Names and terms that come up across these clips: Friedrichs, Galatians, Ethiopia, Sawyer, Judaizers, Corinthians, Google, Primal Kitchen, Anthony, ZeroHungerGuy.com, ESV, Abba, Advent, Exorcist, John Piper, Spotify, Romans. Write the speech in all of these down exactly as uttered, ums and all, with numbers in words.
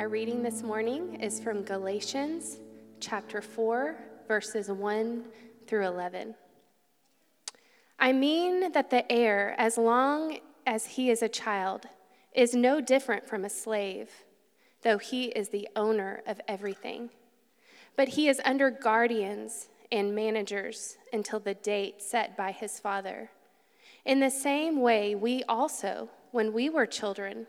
Our reading this morning is from Galatians chapter four, verses one through eleven. I mean that the heir, as long as he is a child, is no different from a slave, though he is the owner of everything. But he is under guardians and managers until the date set by his father. In the same way, we also, when we were children,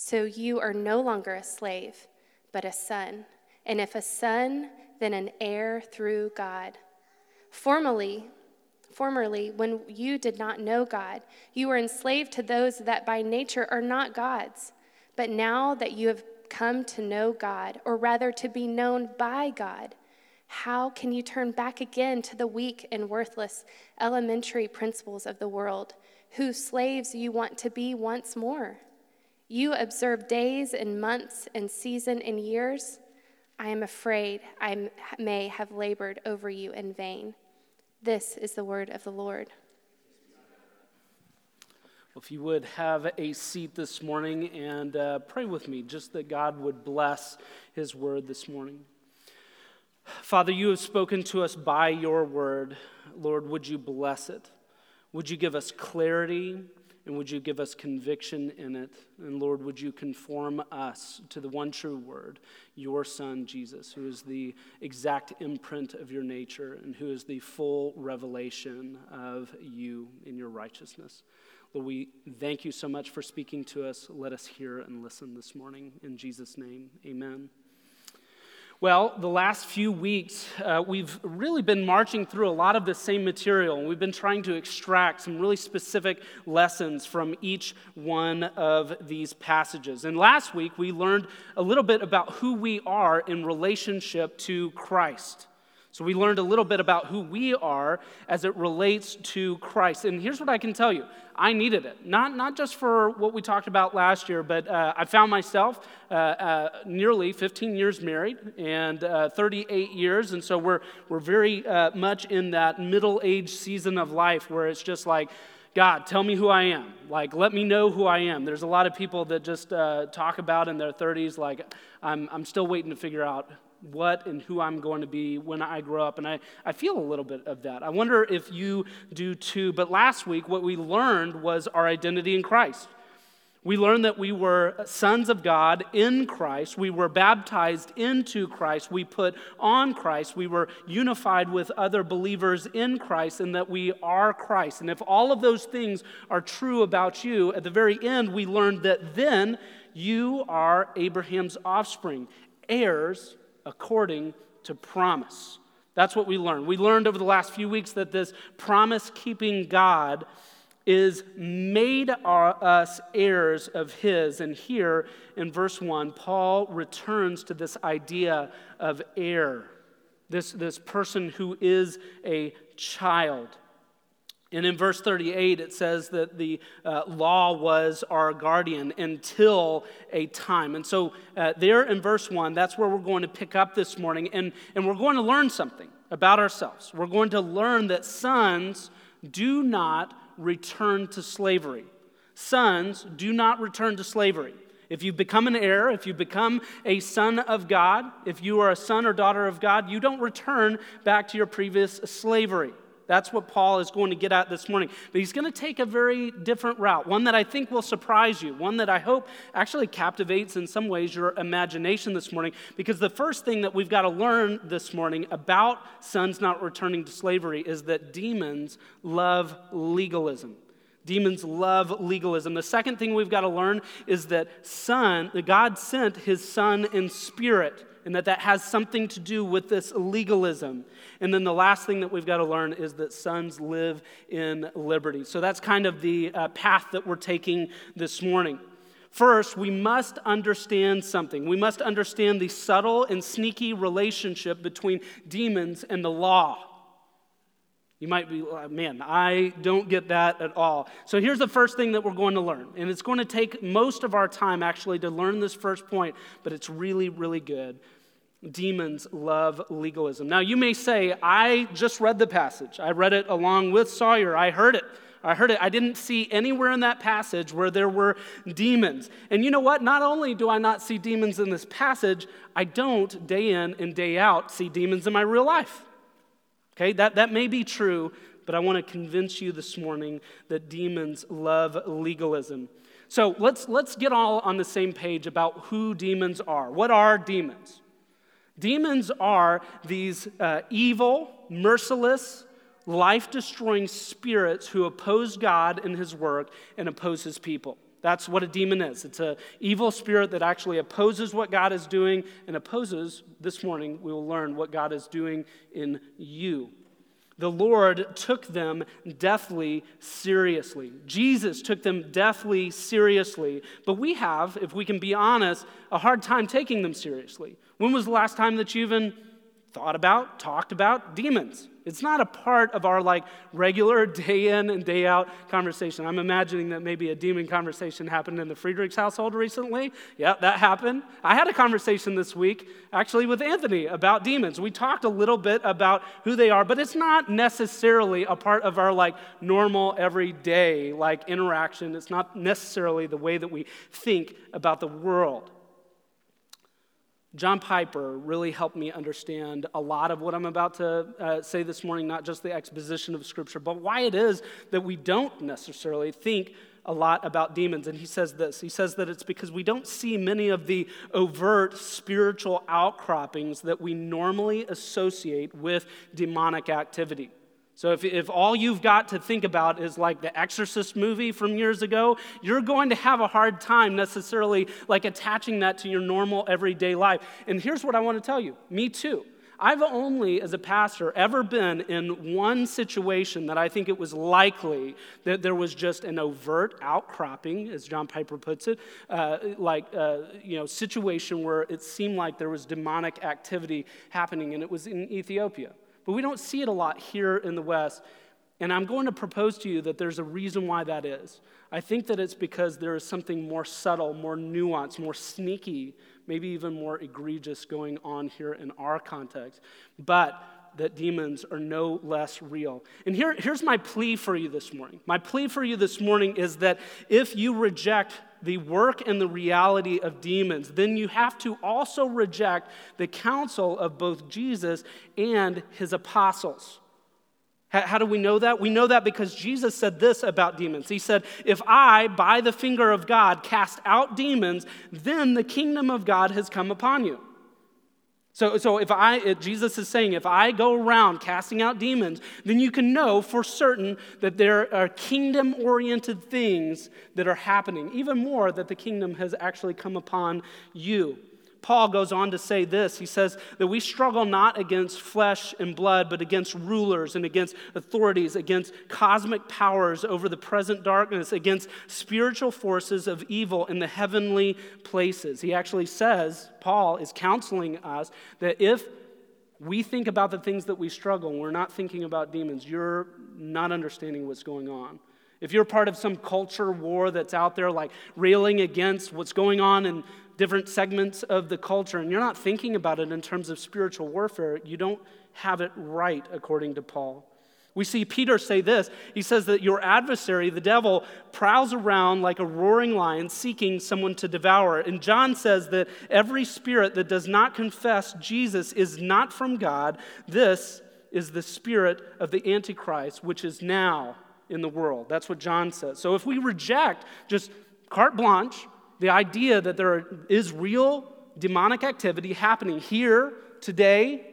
So you are no longer a slave, but a son. And if a son, then an heir through God. Formerly, formerly, when you did not know God, you were enslaved to those that by nature are not God's. But now that you have come to know God, or rather to be known by God, how can you turn back again to the weak and worthless elementary principles of the world, whose slaves you want to be once more? You observe days and months and season and years. I am afraid I may have labored over you in vain. This is the word of the Lord. Well, if you would have a seat this morning and uh, pray with me, just that God would bless his word this morning. Father, you have spoken to us by your word. Lord, would you bless it? Would you give us clarity, and would you give us conviction in it? And Lord, would you conform us to the one true word, your Son, Jesus, who is the exact imprint of your nature and who is the full revelation of you in your righteousness. Lord, we thank you so much for speaking to us. Let us hear and listen this morning. In Jesus' name, amen. Well, the last few weeks, uh, we've really been marching through a lot of the same material, and we've been trying to extract some really specific lessons from each one of these passages. And last week, we learned a little bit about who we are in relationship to Christ. So we learned a little bit about who we are as it relates to Christ. And here's what I can tell you. I needed it. Not, not just for what we talked about last year, but uh, I found myself uh, uh, nearly fifteen years married and uh, thirty-eight years. And so we're, we're very uh, much in that middle age season of life where it's just like, God, tell me who I am. Like, let me know who I am. There's a lot of people that just uh, talk about in their thirties, like, I'm I'm still waiting to figure out what and who I'm going to be when I grow up. And I, I feel a little bit of that. I wonder if you do too. But last week, what we learned was our identity in Christ. We learned that we were sons of God in Christ. We were baptized into Christ. We put on Christ. We were unified with other believers in Christ, and that we are Christ. And if all of those things are true about you, at the very end, we learned that then you are Abraham's offspring, heirs according to promise. That's what we learned. We learned over the last few weeks that this promise-keeping God is made our, us heirs of his. And here in verse one, Paul returns to this idea of heir, this, this person who is a child. And in verse thirty-eight, it says that the uh, law was our guardian until a time. And so uh, there in verse one, that's where we're going to pick up this morning. And, and we're going to learn something about ourselves. We're going to learn that sons do not return to slavery. Sons do not return to slavery. If you become an heir, if you become a son of God, if you are a son or daughter of God, you don't return back to your previous slavery. That's what Paul is going to get at this morning. But he's going to take a very different route, one that I think will surprise you, one that I hope actually captivates in some ways your imagination this morning, because the first thing that we've got to learn this morning about sons not returning to slavery is that demons love legalism. Demons love legalism. The second thing we've got to learn is that son, God sent his Son and Spirit, and that that has something to do with this legalism. And then the last thing that we've got to learn is that sons live in liberty. So that's kind of the uh, path that we're taking this morning. First, we must understand something. We must understand the subtle and sneaky relationship between demons and the law. You might be, man, I don't get that at all. So here's the first thing that we're going to learn. And it's going to take most of our time, actually, to learn this first point, but it's really, really good. Demons love legalism. Now, you may say, I just read the passage. I read it along with Sawyer. I heard it. I heard it. I didn't see anywhere in that passage where there were demons. And you know what? Not only do I not see demons in this passage, I don't, day in and day out, see demons in my real life. Okay, that, that may be true, but I want to convince you this morning that demons love legalism. So let's let's get all on the same page about who demons are. What are demons? Demons are these uh, evil, merciless, life-destroying spirits who oppose God and his work and oppose his people. That's what a demon is. It's an evil spirit that actually opposes what God is doing and opposes, this morning, we will learn what God is doing in you. The Lord took them deathly seriously. Jesus took them deathly seriously. But we have, if we can be honest, a hard time taking them seriously. When was the last time that you even thought about, talked about demons? It's not a part of our like regular day in and day out conversation. I'm imagining that maybe a demon conversation happened in the Friedrichs household recently. Yeah, that happened. I had a conversation this week actually with Anthony about demons. We talked a little bit about who they are, but it's not necessarily a part of our like normal everyday like interaction. It's not necessarily the way that we think about the world. John Piper really helped me understand a lot of what I'm about to uh, say this morning, not just the exposition of Scripture, but why it is that we don't necessarily think a lot about demons. And he says this. He says that it's because we don't see many of the overt spiritual outcroppings that we normally associate with demonic activity. So if, if all you've got to think about is like the Exorcist movie from years ago, you're going to have a hard time necessarily like attaching that to your normal everyday life. And here's what I want to tell you. Me too. I've only, as a pastor, ever been in one situation that I think it was likely that there was just an overt outcropping, as John Piper puts it, uh, like, uh, you know, situation where it seemed like there was demonic activity happening, and it was in Ethiopia. But we don't see it a lot here in the West. And I'm going to propose to you that there's a reason why that is. I think that it's because there is something more subtle, more nuanced, more sneaky, maybe even more egregious going on here in our context. But that demons are no less real. And here, here's my plea for you this morning. My plea for you this morning is that if you reject the work and the reality of demons, then you have to also reject the counsel of both Jesus and his apostles. How, how do we know that? We know that because Jesus said this about demons. He said, if I, by the finger of God, cast out demons, then the kingdom of God has come upon you. So, so if I, if Jesus is saying, if I go around casting out demons, then you can know for certain that there are kingdom-oriented things that are happening, even more that the kingdom has actually come upon you. Paul goes on to say this. He says that we struggle not against flesh and blood, but against rulers and against authorities, against cosmic powers over the present darkness, against spiritual forces of evil in the heavenly places. He actually says, Paul is counseling us that if we think about the things that we struggle, we're not thinking about demons, you're not understanding what's going on. If you're part of some culture war that's out there, like railing against what's going on in different segments of the culture, and you're not thinking about it in terms of spiritual warfare, you don't have it right, according to Paul. We see Peter say this. He says that your adversary, the devil, prowls around like a roaring lion seeking someone to devour. And John says that every spirit that does not confess Jesus is not from God. This is the spirit of the Antichrist, which is now in the world. That's what John says. So if we reject just carte blanche the idea that there is real demonic activity happening here today,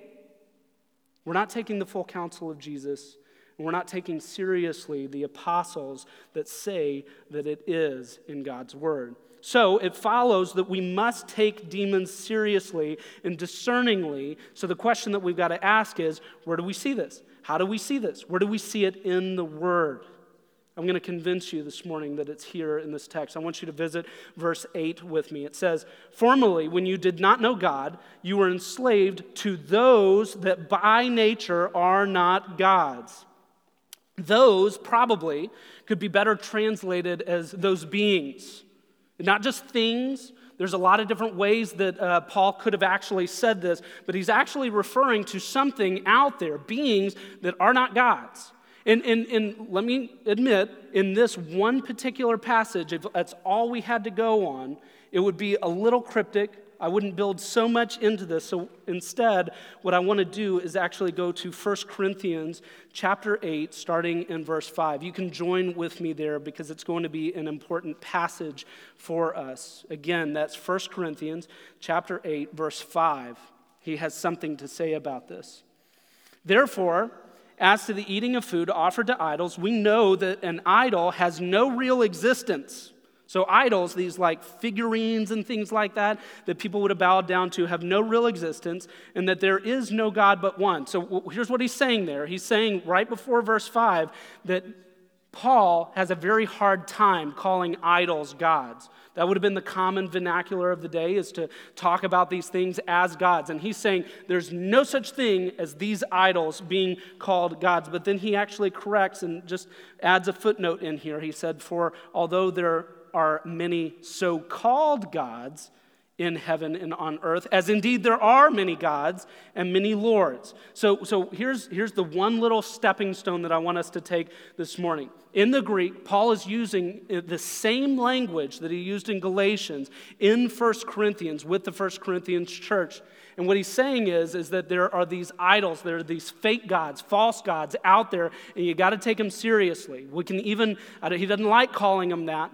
we're not taking the full counsel of Jesus, and we're not taking seriously the apostles that say that it is in God's word. So it follows that we must take demons seriously and discerningly. So the question that we've got to ask is, where do we see this? How do we see this? Where do we see it in the word? I'm going to convince you this morning that it's here in this text. I want you to visit verse eight with me. It says, "Formerly, when you did not know God, you were enslaved to those that by nature are not God's." Those probably could be better translated as those beings, not just things. There's a lot of different ways that uh, Paul could have actually said this, but he's actually referring to something out there, beings that are not God's. And, and, and let me admit, in this one particular passage, if that's all we had to go on, it would be a little cryptic. I wouldn't build so much into this. So instead, what I want to do is actually go to First Corinthians chapter eight, starting in verse five. You can join with me there because it's going to be an important passage for us. Again, that's First Corinthians chapter eight, verse five. He has something to say about this. "Therefore, as to the eating of food offered to idols, we know that an idol has no real existence." So idols, these like figurines and things like that, that people would have bowed down to, have no real existence, and that there is no God but one. So here's what he's saying there. He's saying right before verse five that Paul has a very hard time calling idols gods. That would have been the common vernacular of the day, is to talk about these things as gods. And he's saying there's no such thing as these idols being called gods. But then he actually corrects and just adds a footnote in here. He said, "For although there are many so-called gods in heaven and on earth, as indeed there are many gods and many lords." So, so here's, here's the one little stepping stone that I want us to take this morning. In the Greek, Paul is using the same language that he used in Galatians in First Corinthians with the First Corinthians church. And what he's saying is, is that there are these idols, there are these fake gods, false gods out there, and you got to take them seriously. We can even, he doesn't like calling them that,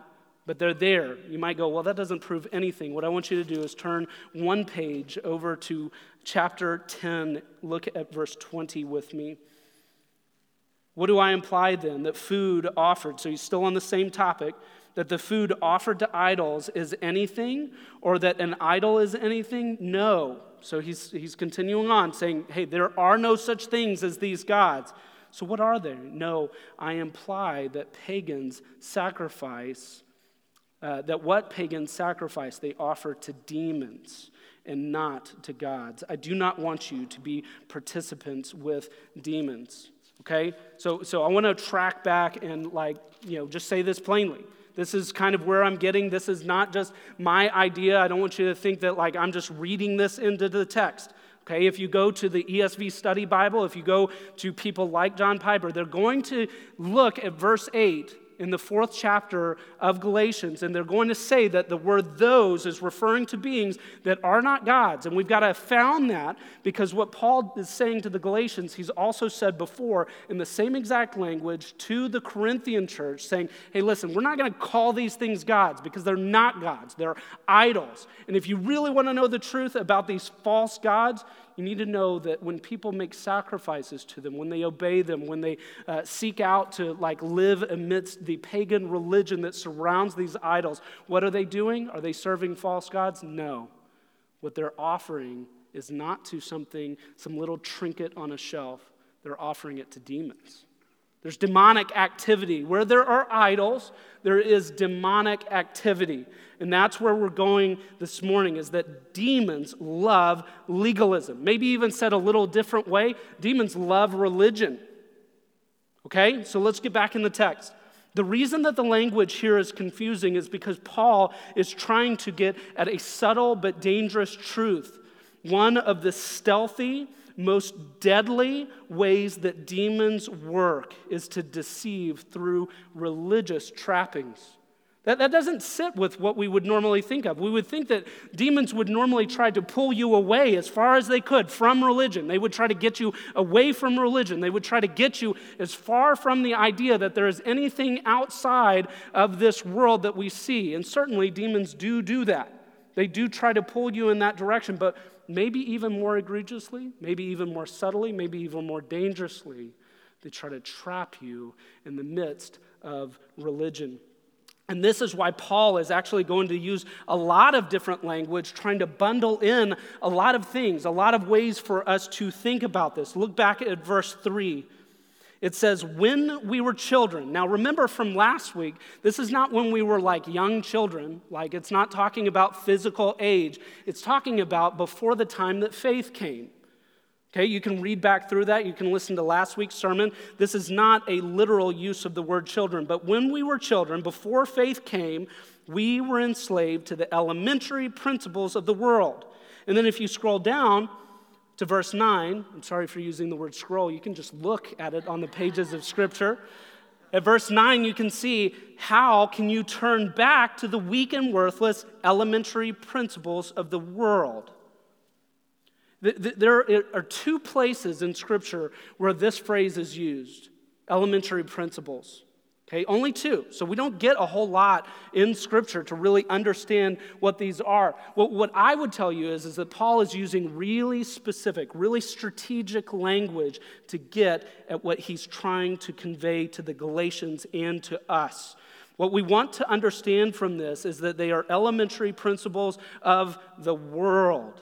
but they're there. You might go, well, that doesn't prove anything. What I want you to do is turn one page over to chapter ten. Look at verse twenty with me. "What do I imply then? That food offered," so he's still on the same topic, "that the food offered to idols is anything, or that an idol is anything? No." So he's, he's continuing on saying, hey, there are no such things as these gods. So what are they? "No, I imply that pagans sacrifice Uh, that what pagans sacrifice they offer to demons and not to gods. I do not want you to be participants with demons." Okay? So so I want to track back and, like, you know, just say this plainly. This is kind of where I'm getting. This is not just my idea. I don't want you to think that, like, I'm just reading this into the text. Okay, if you go to the E S V study Bible, if you go to people like John Piper, they're going to look at verse eight in the fourth chapter of Galatians, and they're going to say that the word "those" is referring to beings that are not gods. And we've got to found that, because what Paul is saying to the Galatians, he's also said before in the same exact language to the Corinthian church, saying, hey, listen, we're not going to call these things gods, because they're not gods. They're idols. And if you really want to know the truth about these false gods, you need to know that when people make sacrifices to them, when they obey them, when they uh, seek out to, like, live amidst the pagan religion that surrounds these idols, what are they doing? Are they serving false gods? No. What they're offering is not to something, some little trinket on a shelf. They're offering it to demons. There's demonic activity. Where there are idols, there is demonic activity. And that's where we're going this morning, is that demons love legalism. Maybe even said a little different way, demons love religion. Okay? So let's get back in the text. The reason that the language here is confusing is because Paul is trying to get at a subtle but dangerous truth, one of the stealthy, most deadly ways that demons work is to deceive through religious trappings. That, that doesn't sit with what we would normally think of. We would think that demons would normally try to pull you away as far as they could from religion. They would try to get you away from religion. They would try to get you as far from the idea that there is anything outside of this world that we see. And certainly demons do do that. They do try to pull you in that direction, but maybe even more egregiously, maybe even more subtly, maybe even more dangerously, they try to trap you in the midst of religion. And this is why Paul is actually going to use a lot of different language, trying to bundle in a lot of things, a lot of ways for us to think about this. Look back at verse three. It says, when we were children. Now remember from last week, this is not when we were like young children. Like, it's not talking about physical age. It's talking about before the time that faith came. Okay, you can read back through that. You can listen to last week's sermon. This is not a literal use of the word children. But when we were children, before faith came, we were enslaved to the elementary principles of the world. And then if you scroll down to verse nine, I'm sorry for using the word scroll, you can just look at it on the pages of Scripture. At verse nine, you can see how can you turn back to the weak and worthless elementary principles of the world. There are two places in Scripture where this phrase is used, elementary principles. Okay, only two. So we don't get a whole lot in Scripture to really understand what these are. What, what I would tell you is, is that Paul is using really specific, really strategic language to get at what he's trying to convey to the Galatians and to us. What we want to understand from this is that they are elementary principles of the world.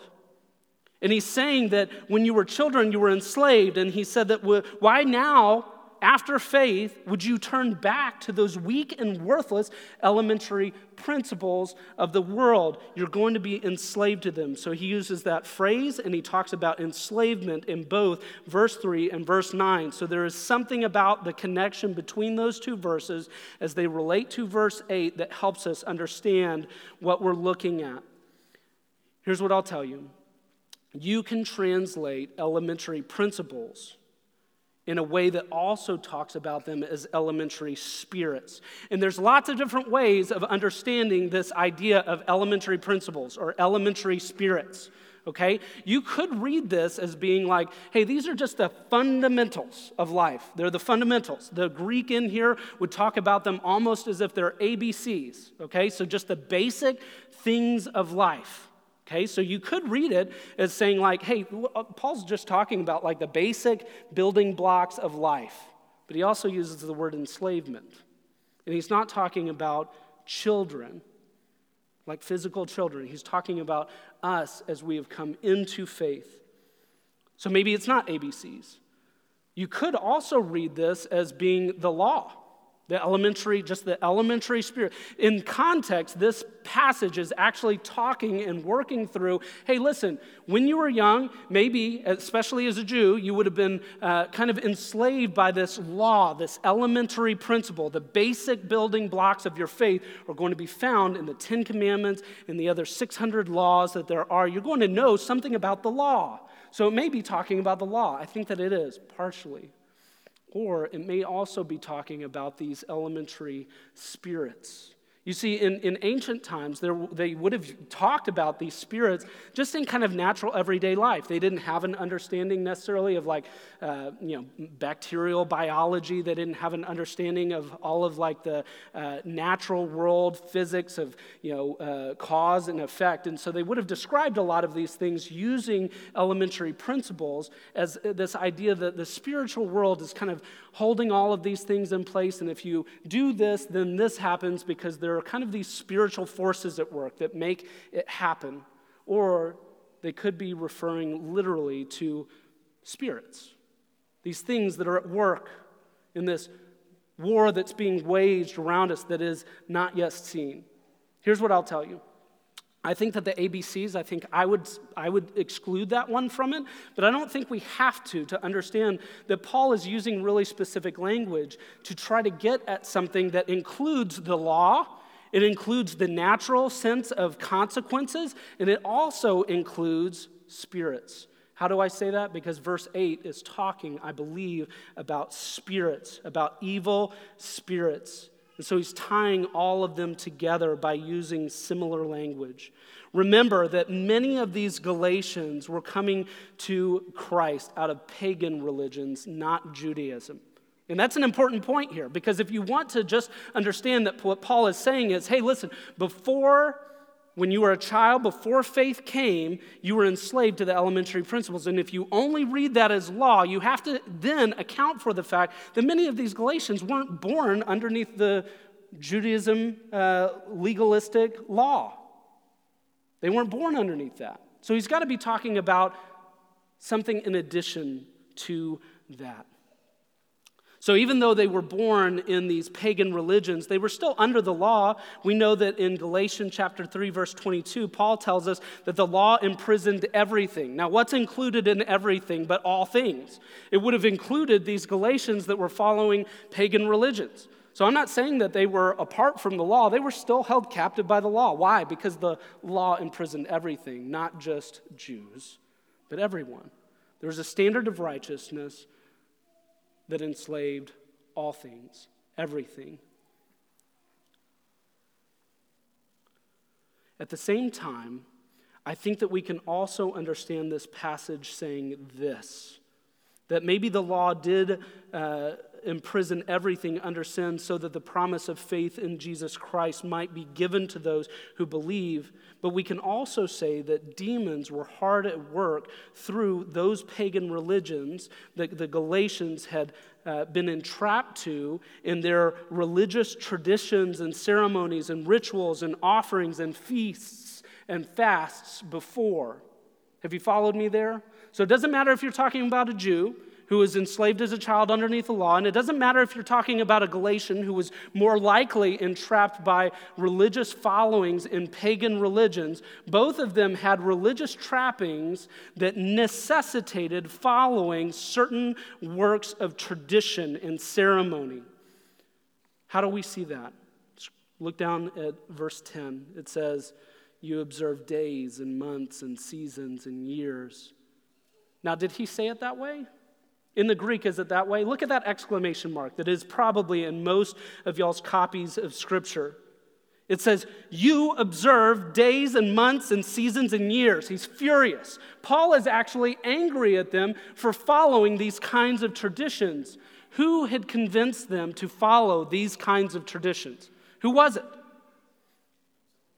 And he's saying that when you were children, you were enslaved. And he said that why now, after faith, would you turn back to those weak and worthless elementary principles of the world? You're going to be enslaved to them. So he uses that phrase, and he talks about enslavement in both verse three and verse nine. So there is something about the connection between those two verses as they relate to verse eight that helps us understand what we're looking at. Here's what I'll tell you. You can translate elementary principles in a way that also talks about them as elementary spirits. And there's lots of different ways of understanding this idea of elementary principles or elementary spirits, okay? You could read this as being like, hey, these are just the fundamentals of life. They're the fundamentals. The Greek in here would talk about them almost as if they're A B Cs, okay? So just the basic things of life. Okay, so you could read it as saying like, hey, Paul's just talking about like the basic building blocks of life. But he also uses the word enslavement. And he's not talking about children, like physical children. He's talking about us as we have come into faith. So maybe it's not A B Cs. You could also read this as being the law. The elementary, just the elementary spirit. In context, this passage is actually talking and working through, hey, listen, when you were young, maybe, especially as a Jew, you would have been uh, kind of enslaved by this law, this elementary principle. The basic building blocks of your faith are going to be found in the Ten Commandments and the other six hundred laws that there are. You're going to know something about the law. So it may be talking about the law. I think that it is, partially. Or it may also be talking about these elementary spirits. You see, in, in ancient times, there, they would have talked about these spirits just in kind of natural everyday life. They didn't have an understanding necessarily of like, uh, you know, bacterial biology. They didn't have an understanding of all of like the uh, natural world physics of, you know, uh, cause and effect. And so they would have described a lot of these things using elementary principles as this idea that the spiritual world is kind of holding all of these things in place. And if you do this, then this happens because there are kind of these spiritual forces at work that make it happen. Or they could be referring literally to spirits, these things that are at work in this war that's being waged around us that is not yet seen. Here's what I'll tell you. I think that the A B Cs, I think I would I would exclude that one from it, but I don't think we have to to understand that Paul is using really specific language to try to get at something that includes the law, it includes the natural sense of consequences, and it also includes spirits. How do I say that? Because verse eight is talking, I believe, about spirits, about evil spirits. And so he's tying all of them together by using similar language. Remember that many of these Galatians were coming to Christ out of pagan religions, not Judaism. And that's an important point here, because if you want to just understand that what Paul is saying is, hey, listen, before, when you were a child, before faith came, you were enslaved to the elementary principles. And if you only read that as law, you have to then account for the fact that many of these Galatians weren't born underneath the Judaism uh, legalistic law. They weren't born underneath that. So he's got to be talking about something in addition to that. So even though they were born in these pagan religions, they were still under the law. We know that in Galatians chapter three, verse twenty-two, Paul tells us that the law imprisoned everything. Now, what's included in everything but all things? It would have included these Galatians that were following pagan religions. So I'm not saying that they were apart from the law. They were still held captive by the law. Why? Because the law imprisoned everything, not just Jews, but everyone. There was a standard of righteousness that enslaved all things, everything. At the same time, I think that we can also understand this passage saying this, that maybe the law did uh, imprison everything under sin so that the promise of faith in Jesus Christ might be given to those who believe, but we can also say that demons were hard at work through those pagan religions that the Galatians had uh, been entrapped to in their religious traditions and ceremonies and rituals and offerings and feasts and fasts before. Have you followed me there? So it doesn't matter if you're talking about a Jew who was enslaved as a child underneath the law, and it doesn't matter if you're talking about a Galatian who was more likely entrapped by religious followings in pagan religions. Both of them had religious trappings that necessitated following certain works of tradition and ceremony. How do we see that? Look down at verse ten. It says, "You observe days and months and seasons and years." Now, did he say it that way? In the Greek, is it that way? Look at that exclamation mark that is probably in most of y'all's copies of Scripture. It says, "You observe days and months and seasons and years." He's furious. Paul is actually angry at them for following these kinds of traditions. Who had convinced them to follow these kinds of traditions? Who was it?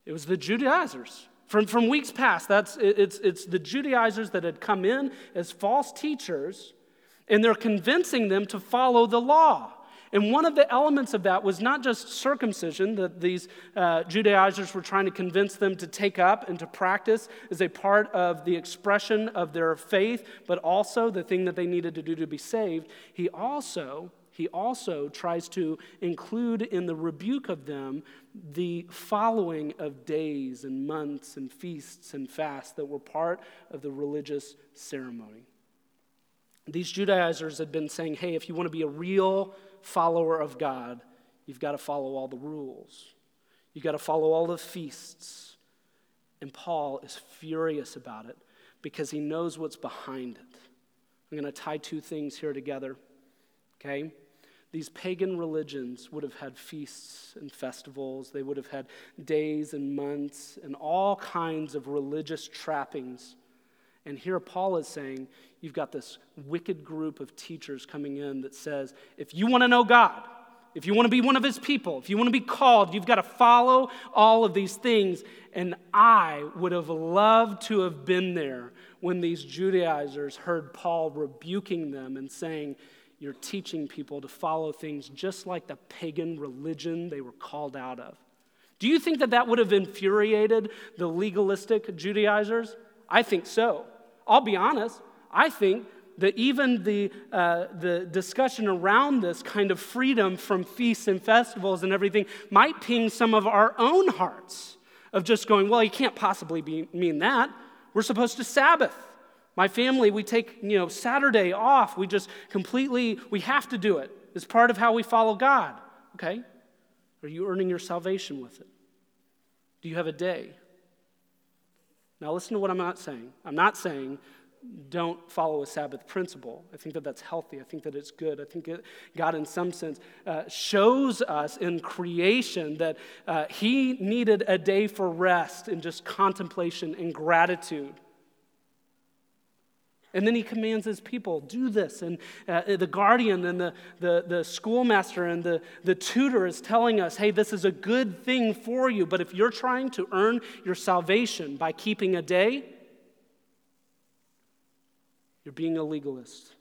It was the Judaizers. From, from weeks past, that's it's it's the Judaizers that had come in as false teachers, and they're convincing them to follow the law. And one of the elements of that was not just circumcision, that these uh, Judaizers were trying to convince them to take up and to practice as a part of the expression of their faith, but also the thing that they needed to do to be saved. He also, he also tries to include in the rebuke of them the following of days and months and feasts and fasts that were part of the religious ceremony. These Judaizers had been saying, hey, if you want to be a real follower of God, you've got to follow all the rules. You've got to follow all the feasts. And Paul is furious about it because he knows what's behind it. I'm going to tie two things here together, okay? These pagan religions would have had feasts and festivals. They would have had days and months and all kinds of religious trappings. And here Paul is saying, you've got this wicked group of teachers coming in that says, if you want to know God, if you want to be one of his people, if you want to be called, you've got to follow all of these things. And I would have loved to have been there when these Judaizers heard Paul rebuking them and saying, you're teaching people to follow things just like the pagan religion they were called out of. Do you think that that would have infuriated the legalistic Judaizers? I think so. I'll be honest. I think that even the uh, the discussion around this kind of freedom from feasts and festivals and everything might ping some of our own hearts of just going, well, you can't possibly be, mean that. We're supposed to Sabbath. My family, we take, you know, Saturday off. We just completely, we have to do it. It's part of how we follow God. Okay. Are you earning your salvation with it? Do you have a day? Now listen to what I'm not saying. I'm not saying don't follow a Sabbath principle. I think that that's healthy. I think that it's good. I think it, God, in some sense, uh, shows us in creation that uh, he needed a day for rest and just contemplation and gratitude. And then he commands his people, do this. And uh, the guardian and the, the, the schoolmaster and the, the tutor is telling us, hey, this is a good thing for you. But if you're trying to earn your salvation by keeping a day, you're being a legalist,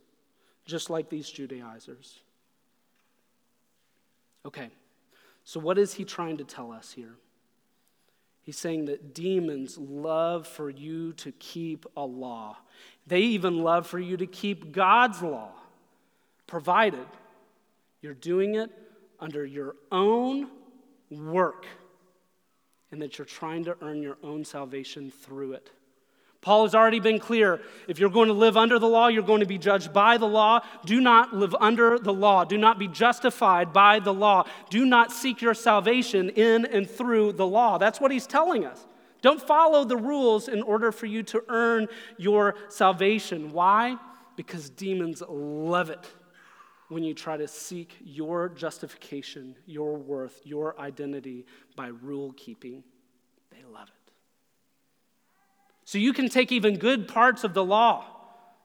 just like these Judaizers. Okay, so what is he trying to tell us here? He's saying that demons love for you to keep a law. They even love for you to keep God's law, provided You're doing it under your own work, and that you're trying to earn your own salvation through it. Paul has already been clear. If you're going to live under the law, you're going to be judged by the law. Do not live under the law. Do not be justified by the law. Do not seek your salvation in and through the law. That's what he's telling us. Don't follow the rules in order for you to earn your salvation. Why? Because demons love it when you try to seek your justification, your worth, your identity by rule keeping. They love it. So you can take even good parts of the law.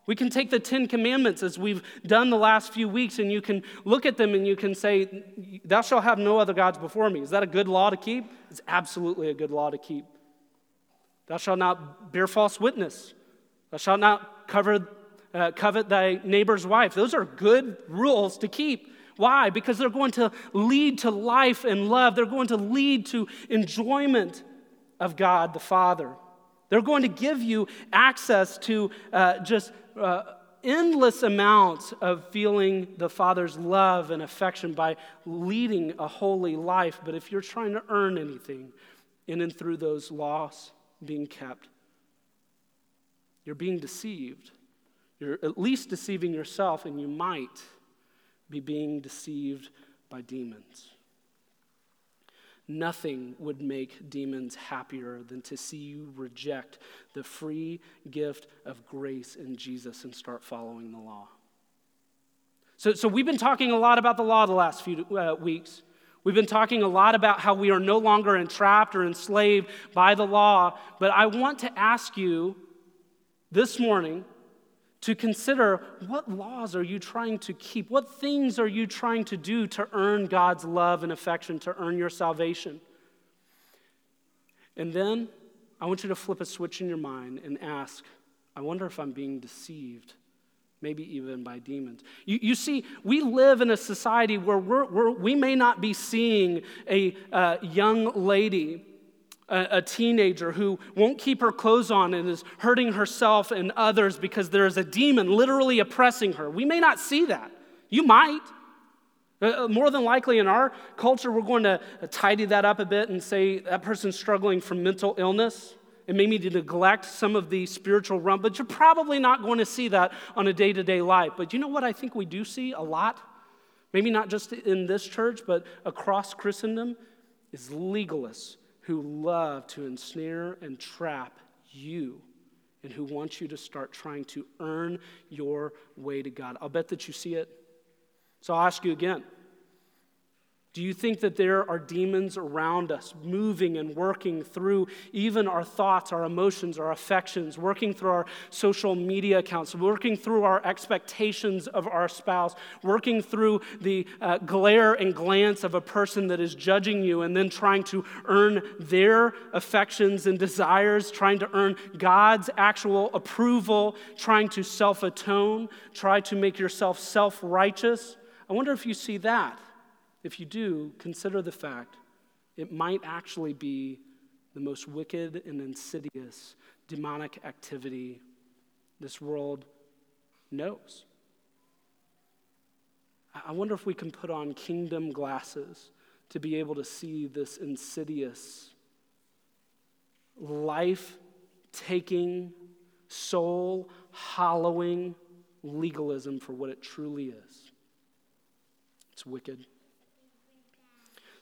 We can take the Ten Commandments as we've done the last few weeks, and you can look at them and you can say, thou shalt have no other gods before me. Is that a good law to keep? It's absolutely a good law to keep. Thou shalt not bear false witness. Thou shalt not cover Uh, covet thy neighbor's wife. Those are good rules to keep. Why? Because they're going to lead to life and love. They're going to lead to enjoyment of God the Father. They're going to give you access to uh, just uh, endless amounts of feeling the Father's love and affection by leading a holy life. But if you're trying to earn anything in and through those laws being kept, you're being deceived. You're at least deceiving yourself, and you might be being deceived by demons. Nothing would make demons happier than to see you reject the free gift of grace in Jesus and start following the law. So, so we've been talking a lot about the law the last few uh, weeks. We've been talking a lot about how we are no longer entrapped or enslaved by the law, but I want to ask you this morning to consider, what laws are you trying to keep? What things are you trying to do to earn God's love and affection, to earn your salvation? And then I want you to flip a switch in your mind and ask, I wonder if I'm being deceived, maybe even by demons. You, you see, we live in a society where we're, we're, we may not be seeing a uh, young lady, a teenager who won't keep her clothes on and is hurting herself and others because there is a demon literally oppressing her. We may not see that. You might. More than likely in our culture, we're going to tidy that up a bit and say that person's struggling from mental illness and maybe to neglect some of the spiritual realm, but you're probably not going to see that on a day-to-day life. But you know what I think we do see a lot? Maybe not just in this church, but across Christendom is legalists who love to ensnare and trap you and who want you to start trying to earn your way to God. I'll bet that you see it. So I'll ask you again. Do you think that there are demons around us moving and working through even our thoughts, our emotions, our affections, working through our social media accounts, working through our expectations of our spouse, working through the uh, glare and glance of a person that is judging you and then trying to earn their affections and desires, trying to earn God's actual approval, trying to self-atone, try to make yourself self-righteous? I wonder if you see that. If you do, consider the fact it might actually be the most wicked and insidious demonic activity this world knows. I wonder if we can put on kingdom glasses to be able to see this insidious, life-taking, soul-hollowing legalism for what it truly is. It's wicked.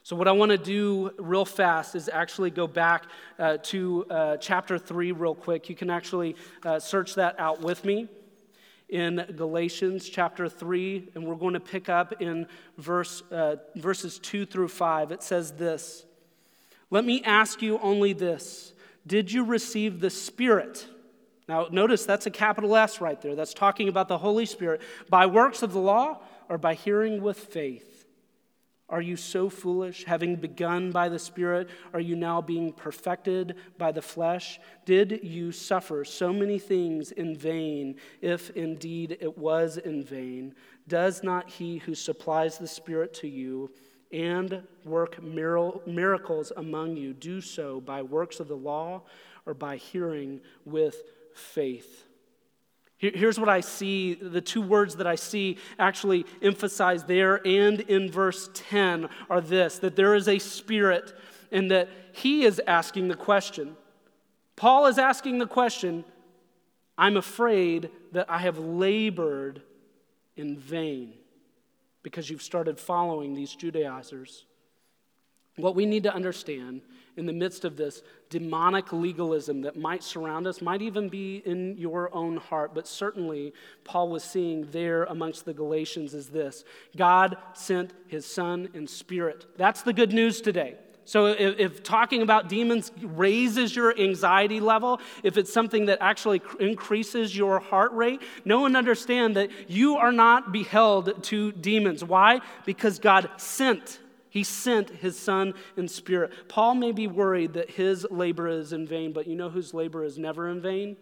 So what I want to do real fast is actually go back uh, to uh, chapter three real quick. You can actually uh, search that out with me in Galatians chapter three, and we're going to pick up in verse uh, verses two through five. It says this, "Let me ask you only this, did you receive the Spirit?" Now notice that's a capital S right there. That's talking about the Holy Spirit. "By works of the law or by hearing with faith? Are you so foolish, having begun by the Spirit, are you now being perfected by the flesh? Did you suffer so many things in vain, if indeed it was in vain? Does not he who supplies the Spirit to you and work miracles among you do so by works of the law or by hearing with faith?" Here's what I see, the two words that I see actually emphasized there and in verse ten are this, that there is a spirit and that he is asking the question. Paul is asking the question, I'm afraid that I have labored in vain because you've started following these Judaizers. What we need to understand in the midst of this demonic legalism that might surround us, might even be in your own heart, but certainly Paul was seeing there amongst the Galatians is this, God sent his Son in spirit. That's the good news today. So if, if talking about demons raises your anxiety level, if it's something that actually cr- increases your heart rate, know and understand that you are not beheld to demons. Why? Because God sent. He sent his Son in spirit. Paul may be worried that his labor is in vain, but you know whose labor is never in vain?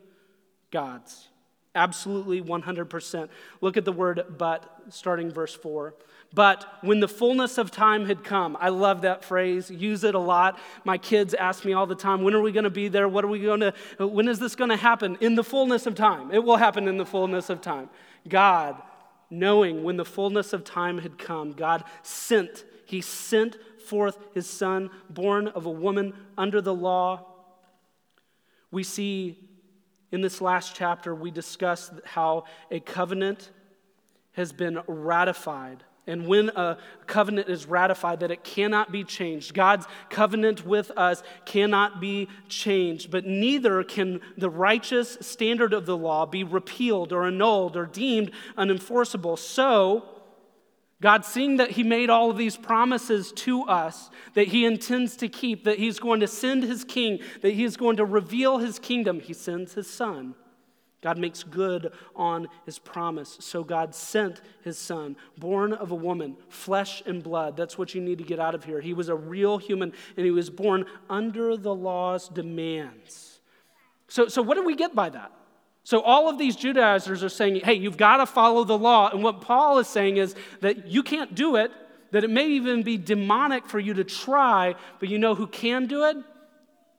God's. Absolutely one hundred percent. Look at the word but, starting verse four. But when the fullness of time had come, I love that phrase, use it a lot. My kids ask me all the time, when are we going to be there? What are we going to, when is this going to happen? In the fullness of time. It will happen in the fullness of time. God, knowing when the fullness of time had come, God sent, he sent forth his Son, born of a woman under the law. We see in this last chapter, we discuss how a covenant has been ratified. And when a covenant is ratified, that it cannot be changed. God's covenant with us cannot be changed, but neither can the righteous standard of the law be repealed or annulled or deemed unenforceable. So, God, seeing that he made all of these promises to us, that he intends to keep, that he's going to send his king, that he's going to reveal his kingdom, he sends his Son. God makes good on his promise. So God sent his Son, born of a woman, flesh and blood. That's what you need to get out of here. He was a real human, and he was born under the law's demands. So, so what do we get by that? So all of these Judaizers are saying, hey, you've got to follow the law. And what Paul is saying is that you can't do it, that it may even be demonic for you to try, but you know who can do it?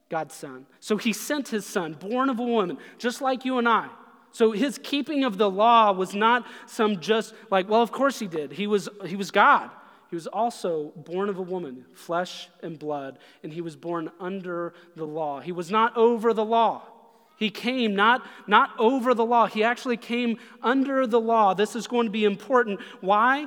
God's Son. So he sent his Son, born of a woman, just like you and I. So his keeping of the law was not some just like, well, of course he did. He was he was God. He was also born of a woman, flesh and blood, and he was born under the law. He was not over the law. He came not, not over the law. He actually came under the law. This is going to be important. Why?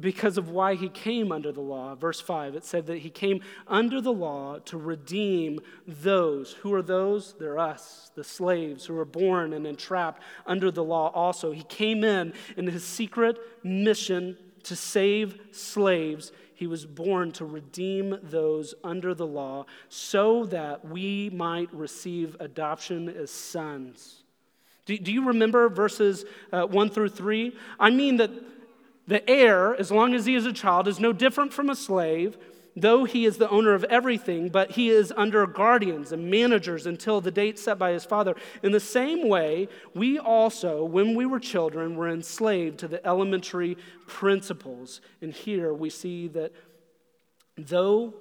Because of why he came under the law. Verse five, it said that he came under the law to redeem those. Who are those? They're us, the slaves who were born and entrapped under the law also. He came in in his secret mission to save slaves. He was born to redeem those under the law so that we might receive adoption as sons. Do, do you remember verses uh, one through three? I mean that the heir, as long as he is a child, is no different from a slave, though he is the owner of everything, but he is under guardians and managers until the date set by his father. In the same way, we also, when we were children, were enslaved to the elementary principles. And here we see that though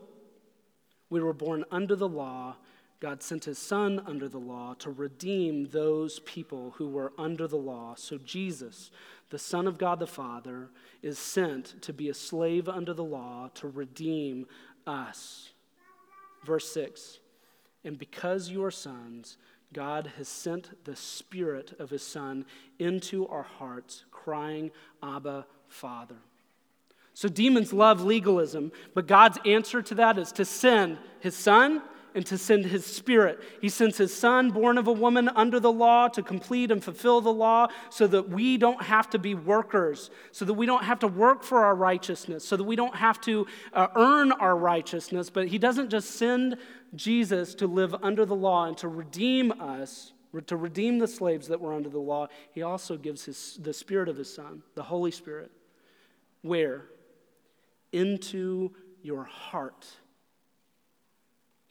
we were born under the law, God sent his Son under the law to redeem those people who were under the law. So Jesus, the Son of God the Father, is sent to be a slave under the law to redeem us. Verse six, and because you are sons, God has sent the Spirit of his Son into our hearts, crying, Abba, Father. So demons love legalism, but God's answer to that is to send his Son and to send his Spirit. He sends his Son, born of a woman, under the law to complete and fulfill the law so that we don't have to be workers, so that we don't have to work for our righteousness, so that we don't have to uh, earn our righteousness. But he doesn't just send Jesus to live under the law and to redeem us, to redeem the slaves that were under the law. He also gives his, the Spirit of his Son, the Holy Spirit. Where? Into your heart.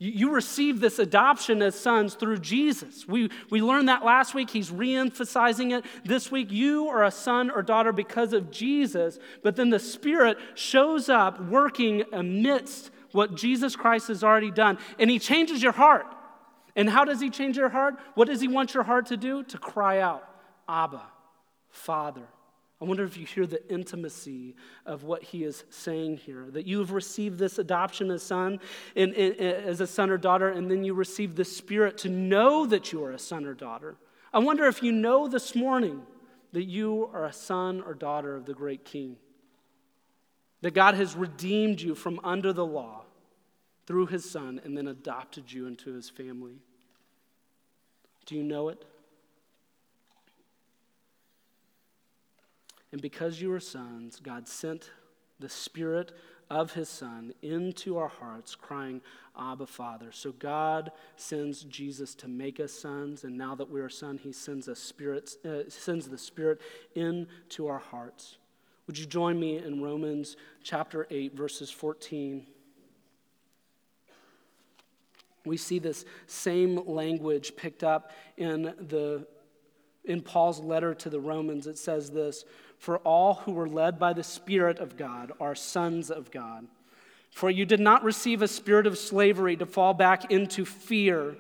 You receive this adoption as sons through Jesus. We we learned that last week. He's re-emphasizing it this week. You are a son or daughter because of Jesus, but then the Spirit shows up working amidst what Jesus Christ has already done, and he changes your heart. And how does he change your heart? What does he want your heart to do? To cry out, Abba, Father. I wonder if you hear the intimacy of what he is saying here, that you have received this adoption as son, and, and, as a son or daughter, and then you receive the Spirit to know that you are a son or daughter. I wonder if you know this morning that you are a son or daughter of the great King, that God has redeemed you from under the law through his son and then adopted you into his family. Do you know it? And because you are sons, God sent the Spirit of his Son into our hearts, crying, Abba, Father. So God sends Jesus to make us sons, and now that we are sons, he sends, a spirit, uh, sends the Spirit into our hearts. Would you join me in Romans chapter eight, verses fourteen? We see this same language picked up in the in Paul's letter to the Romans. It says this, "For all who were led by the Spirit of God are sons of God. For you did not receive a spirit of slavery to fall back into fear,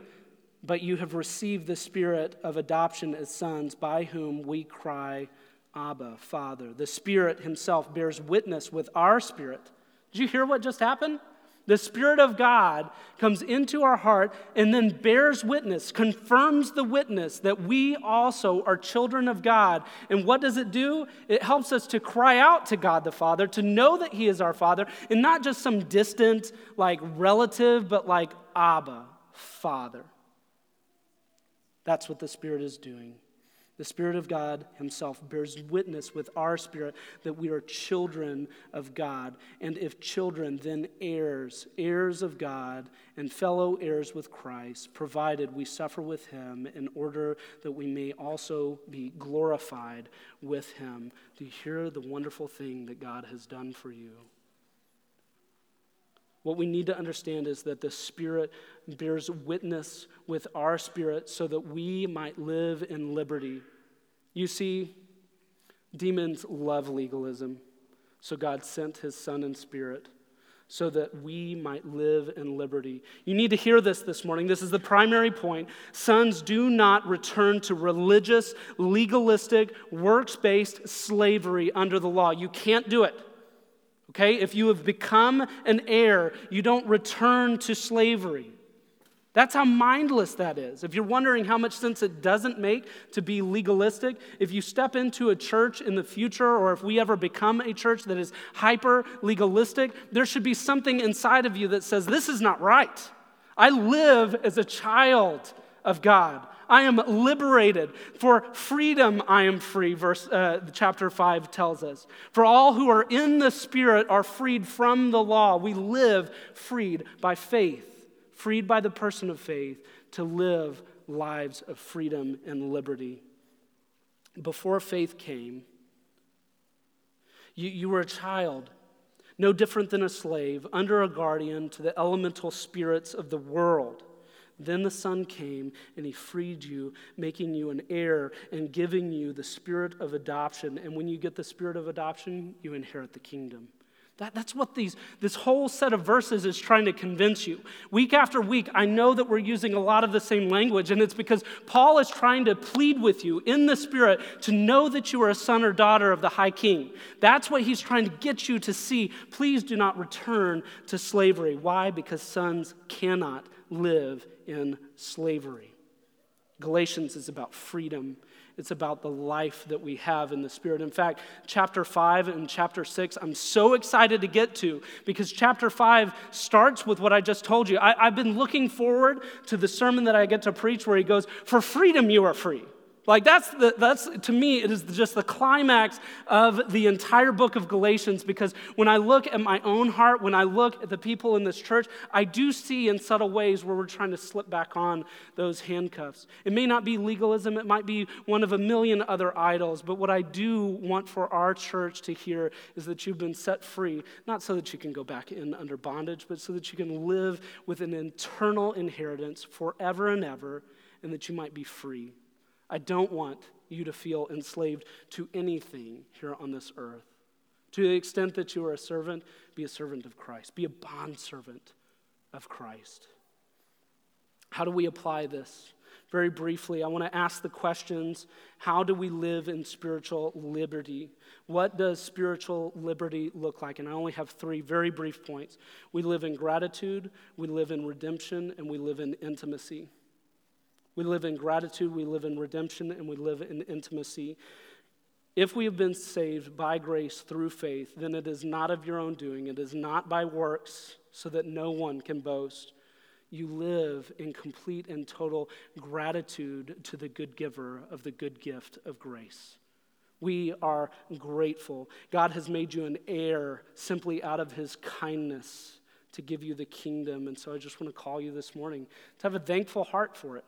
but you have received the Spirit of adoption as sons, by whom we cry, Abba, Father. The Spirit himself bears witness with our spirit." Did you hear what just happened? The Spirit of God comes into our heart and then bears witness, confirms the witness that we also are children of God. And what does it do? It helps us to cry out to God the Father, to know that he is our Father, and not just some distant, like, relative, but like Abba, Father. That's what the Spirit is doing. The Spirit of God himself bears witness with our spirit that we are children of God. And if children, then heirs, heirs of God and fellow heirs with Christ, provided we suffer with him in order that we may also be glorified with him. Do you hear the wonderful thing that God has done for you? What we need to understand is that the Spirit bears witness with our spirit so that we might live in liberty. You see, demons love legalism, so God sent his Son and Spirit so that we might live in liberty. You need to hear this this morning. This is the primary point. Sons do not return to religious, legalistic, works-based slavery under the law. You can't do it. Okay, if you have become an heir, you don't return to slavery. That's how mindless that is. If you're wondering how much sense it doesn't make to be legalistic, if you step into a church in the future, or if we ever become a church that is hyper-legalistic, there should be something inside of you that says, this is not right. I live as a child of God. I am liberated. For freedom I am free, verse uh, chapter five tells us. For all who are in the Spirit are freed from the law. We live freed by faith, freed by the person of faith to live lives of freedom and liberty. Before faith came, you, you were a child, no different than a slave, under a guardian to the elemental spirits of the world. Then the Son came, and he freed you, making you an heir and giving you the Spirit of adoption. And when you get the Spirit of adoption, you inherit the kingdom. That, that's what these this whole set of verses is trying to convince you. Week after week, I know that we're using a lot of the same language, and it's because Paul is trying to plead with you in the Spirit to know that you are a son or daughter of the High King. That's what he's trying to get you to see. Please do not return to slavery. Why? Because sons cannot live in slavery. Galatians is about freedom. It's about the life that we have in the Spirit. In fact, chapter five and chapter six, I'm so excited to get to, because chapter five starts with what I just told you. I, I've been looking forward to the sermon that I get to preach where he goes, for freedom you are free. Like that's, the, that's to me, it is just the climax of the entire book of Galatians, because when I look at my own heart, when I look at the people in this church, I do see in subtle ways where we're trying to slip back on those handcuffs. It may not be legalism, it might be one of a million other idols, but what I do want for our church to hear is that you've been set free, not so that you can go back in under bondage, but so that you can live with an eternal inheritance forever and ever, and that you might be free. I don't want you to feel enslaved to anything here on this earth. To the extent that you are a servant, be a servant of Christ. Be a bondservant of Christ. How do we apply this very briefly, I want to ask the questions, how do we live in spiritual liberty? What does spiritual liberty look like? And I only have three very brief points. We live in gratitude, we live in redemption, and we live in intimacy. We live in gratitude, we live in redemption, and we live in intimacy. If we have been saved by grace through faith, then it is not of your own doing. It is not by works, so that no one can boast. You live in complete and total gratitude to the good giver of the good gift of grace. We are grateful. God has made you an heir simply out of his kindness to give you the kingdom. And so I just want to call you this morning to have a thankful heart for it,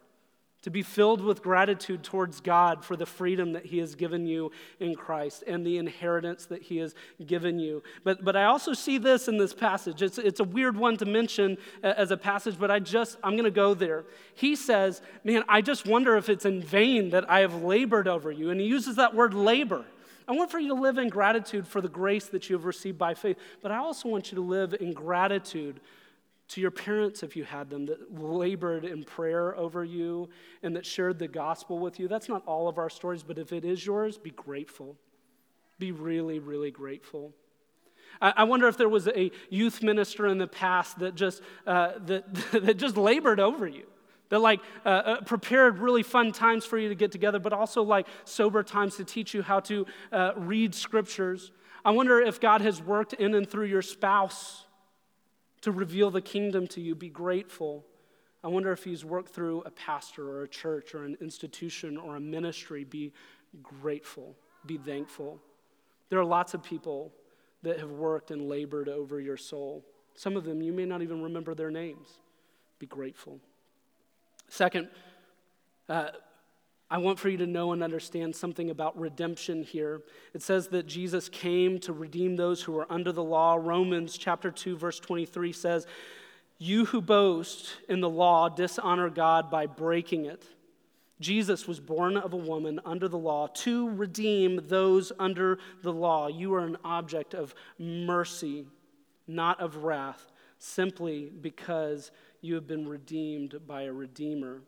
to be filled with gratitude towards God for the freedom that he has given you in Christ and the inheritance that he has given you. But but I also see this in this passage. It's, it's a weird one to mention as a passage, but I just, I'm going to go there. He says, man, I just wonder if it's in vain that I have labored over you. And he uses that word labor. I want for you to live in gratitude for the grace that you have received by faith. But I also want you to live in gratitude to your parents, if you had them, that labored in prayer over you and that shared the gospel with you. That's not all of our stories, but if it is yours, be grateful. Be really, really grateful. I, I wonder if there was a youth minister in the past that just uh, that that just labored over you, that like uh, uh, prepared really fun times for you to get together, but also like sober times to teach you how to uh, read scriptures. I wonder if God has worked in and through your spouse to reveal the kingdom to you. Be grateful. I wonder if he's worked through a pastor or a church or an institution or a ministry. Be grateful. Be thankful. There are lots of people that have worked and labored over your soul. Some of them, you may not even remember their names. Be grateful. Second, uh, I want for you to know and understand something about redemption here. It says that Jesus came to redeem those who are under the law. Romans chapter two, verse twenty-three says, "You who boast in the law dishonor God by breaking it." Jesus was born of a woman under the law to redeem those under the law. You are an object of mercy, not of wrath, simply because you have been redeemed by a redeemer.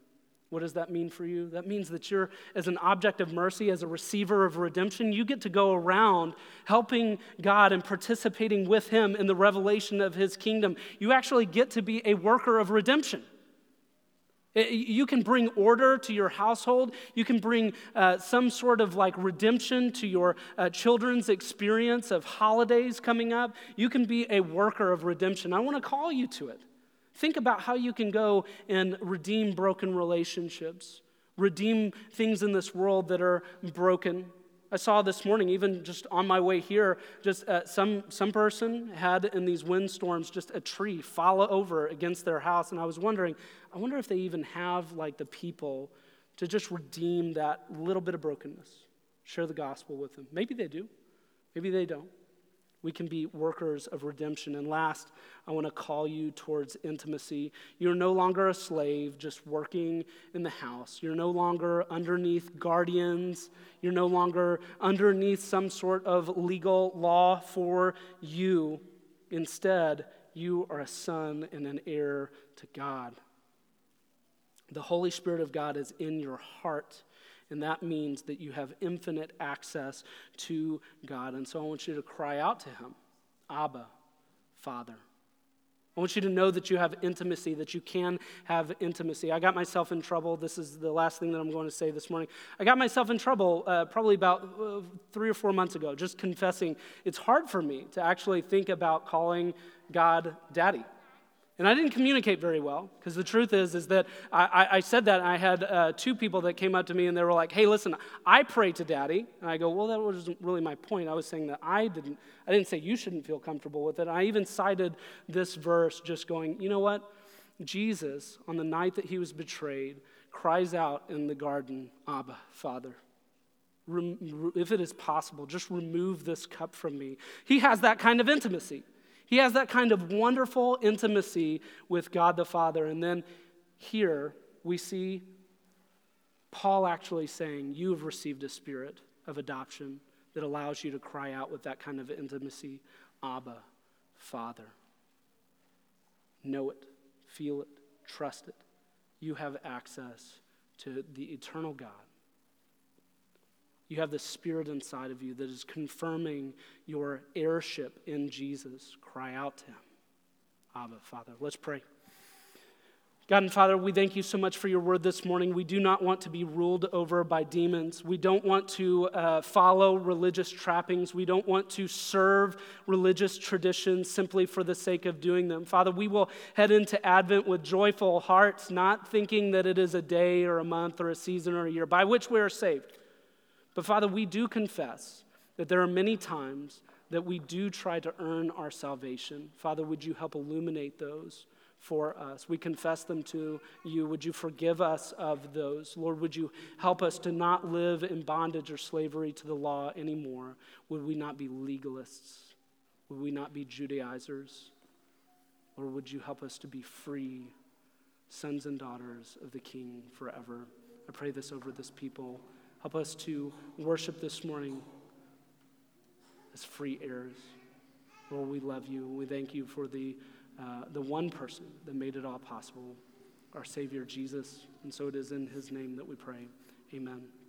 What does that mean for you? That means that you're, as an object of mercy, as a receiver of redemption, you get to go around helping God and participating with him in the revelation of his kingdom. You actually get to be a worker of redemption. You can bring order to your household. You can bring uh, some sort of like redemption to your uh, children's experience of holidays coming up. You can be a worker of redemption. I want to call you to it. Think about how you can go and redeem broken relationships, redeem things in this world that are broken. I saw this morning, even just on my way here, just uh, some some person had in these windstorms just a tree fall over against their house, and I was wondering, I wonder if they even have like the people to just redeem that little bit of brokenness, share the gospel with them. Maybe they do, maybe they don't. We can be workers of redemption. And last, I want to call you towards intimacy. You're no longer a slave just working in the house. You're no longer underneath guardians. You're no longer underneath some sort of legal law for you. Instead, you are a son and an heir to God. The Holy Spirit of God is in your heart. And that means that you have infinite access to God. And so I want you to cry out to him, Abba, Father. I want you to know that you have intimacy, that you can have intimacy. I got myself in trouble. This is the last thing that I'm going to say this morning. I got myself in trouble uh, probably about uh, three or four months ago, just confessing. It's hard for me to actually think about calling God Daddy. And I didn't communicate very well, because the truth is is that I, I said that, and I had uh, two people that came up to me, and they were like, hey, listen, I pray to Daddy. And I go, well, that wasn't really my point. I was saying that I didn't, I didn't say you shouldn't feel comfortable with it. I even cited this verse just going, you know what? Jesus, on the night that he was betrayed, cries out in the garden, Abba, Father. Rem- if it is possible, just remove this cup from me. He has that kind of intimacy. He has that kind of wonderful intimacy with God the Father. And then here we see Paul actually saying, you have received a spirit of adoption that allows you to cry out with that kind of intimacy, Abba, Father. Know it, feel it, trust it. You have access to the eternal God. You have the Spirit inside of you that is confirming your heirship in Jesus. Cry out to him. Abba, Father. Let's pray. God and Father, we thank you so much for your word this morning. We do not want to be ruled over by demons. We don't want to uh, follow religious trappings. We don't want to serve religious traditions simply for the sake of doing them. Father, we will head into Advent with joyful hearts, not thinking that it is a day or a month or a season or a year by which we are saved. But Father, we do confess that there are many times that we do try to earn our salvation. Father, would you help illuminate those for us? We confess them to you. Would you forgive us of those? Lord, would you help us to not live in bondage or slavery to the law anymore? Would we not be legalists? Would we not be Judaizers? Lord, would you help us to be free sons and daughters of the King forever? I pray this over this people. Help us to worship this morning as free heirs. Lord, we love you. We thank you for the Uh, the one person that made it all possible, our Savior Jesus. And so it is in his name that we pray. Amen.